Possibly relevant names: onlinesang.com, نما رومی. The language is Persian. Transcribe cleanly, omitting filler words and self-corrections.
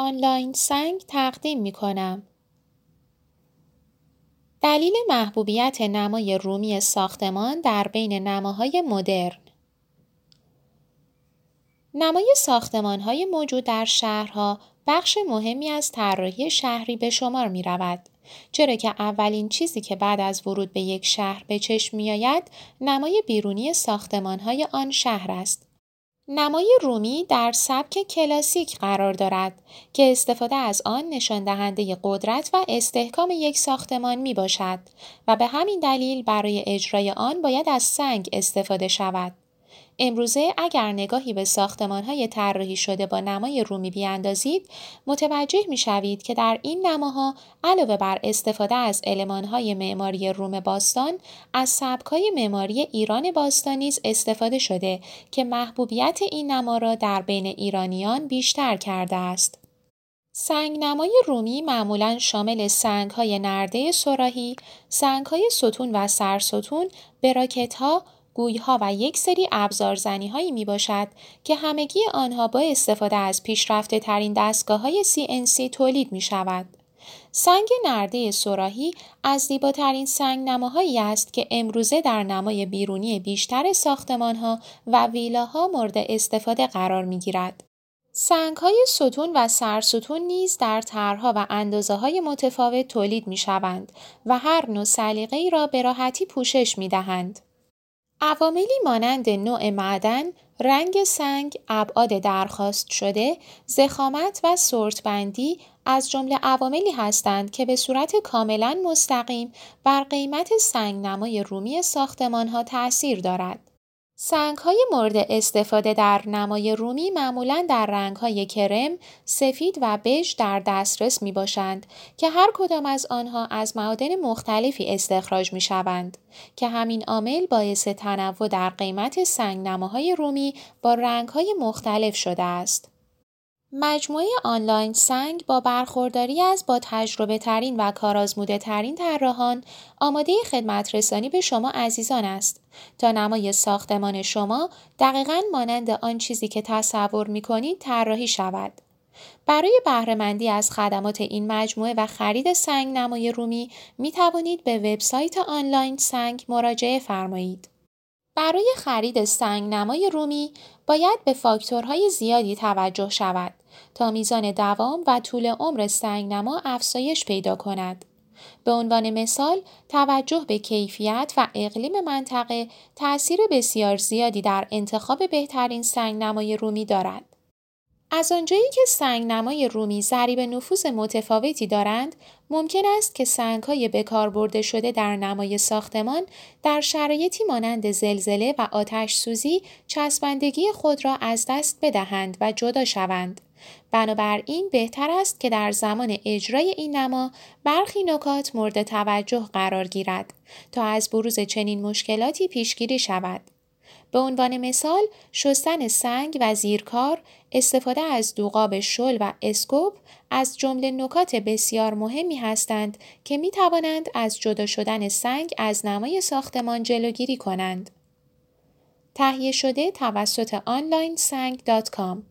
آنلاین سنگ تقدیم می‌کنم. دلیل محبوبیت نمای رومی ساختمان در بین نماهای مدرن. نمای ساختمان‌های موجود در شهرها بخش مهمی از طراحی شهری به شمار می‌رود، چرا که اولین چیزی که بعد از ورود به یک شهر به چشم می‌آید نمای بیرونی ساختمان‌های آن شهر است. نمای رومی در سبک کلاسیک قرار دارد که استفاده از آن نشان دهنده قدرت و استحکام یک ساختمان می باشد و به همین دلیل برای اجرای آن باید از سنگ استفاده شود. امروزه اگر نگاهی به ساختمان‌های طراحی شده با نمای رومی بیاندازید، متوجه می‌شوید که در این نماها علاوه بر استفاده از المان‌های معماری روم باستان، از سبک‌های معماری ایران باستان نیز استفاده شده که محبوبیت این نما را در بین ایرانیان بیشتر کرده است. سنگ‌نمای رومی معمولاً شامل سنگ‌های نرده صراحی، سنگ‌های ستون و سرستون، براکت‌ها، گوی‌ها و یک سری ابزارزنی‌هایی می‌باشد که همگی آنها با استفاده از پیشرفته‌ترین دستگاه‌های CNC تولید می‌شود. سنگ نرده صراحی از زیباترین سنگ‌نماهایی است که امروزه در نمای بیرونی بیشتر ساختمان‌ها و ویلاها مورد استفاده قرار می‌گیرد. سنگ‌های ستون و سرستون نیز در طرح‌ها و اندازه‌های متفاوت تولید می‌شوند و هر نوع سلیقه‌ای را به راحتی پوشش می‌دهند. عواملی مانند نوع معدن، رنگ سنگ، ابعاد درخواست شده، ضخامت و سورت‌بندی از جمله عواملی هستند که به صورت کاملا مستقیم بر قیمت سنگ‌نمای رومی ساختمان‌ها تأثیر دارد. سنگ‌های مورد استفاده در نمای رومی معمولاً در رنگ‌های کرم، سفید و بژ در دسترس می‌باشند که هر کدام از آنها از معادن مختلفی استخراج می‌شوند که همین عامل باعث تنوع در قیمت سنگ‌نماهای رومی با رنگ‌های مختلف شده است. مجموعه آنلاین سنگ با برخورداری از با تجربه ترین و کارآزموده ترین طراحان آماده خدمت رسانی به شما عزیزان است تا نمای ساختمان شما دقیقاً مانند آن چیزی که تصور می‌کنید طراحی شود. برای بهره‌مندی از خدمات این مجموعه و خرید سنگ نمای رومی می توانید به وبسایت آنلاین سنگ مراجعه فرمایید. برای خرید سنگ نمای رومی باید به فاکتورهای زیادی توجه شود تا میزان دوام و طول عمر سنگ‌نما افزایش پیدا کند. به عنوان مثال، توجه به کیفیت و اقلیم منطقه تأثیر بسیار زیادی در انتخاب بهترین سنگ‌نمای رومی دارد. از آنجایی که سنگ‌نمای رومی ضریب نفوذ متفاوتی دارند، ممکن است که سنگ‌های بکار برده شده در نمای ساختمان در شرایطی مانند زلزله و آتش سوزی چسبندگی خود را از دست بدهند و جدا شوند. بنابراین بهتر است که در زمان اجرای این نما برخی نکات مورد توجه قرار گیرد تا از بروز چنین مشکلاتی پیشگیری شود. به عنوان مثال، شستن سنگ و زیرکار، استفاده از دوغاب شل و اسکوپ از جمله نکات بسیار مهمی هستند که می توانند از جدا شدن سنگ از نمای ساختمان جلوگیری کنند. تهیه شده توسط onlinesang.com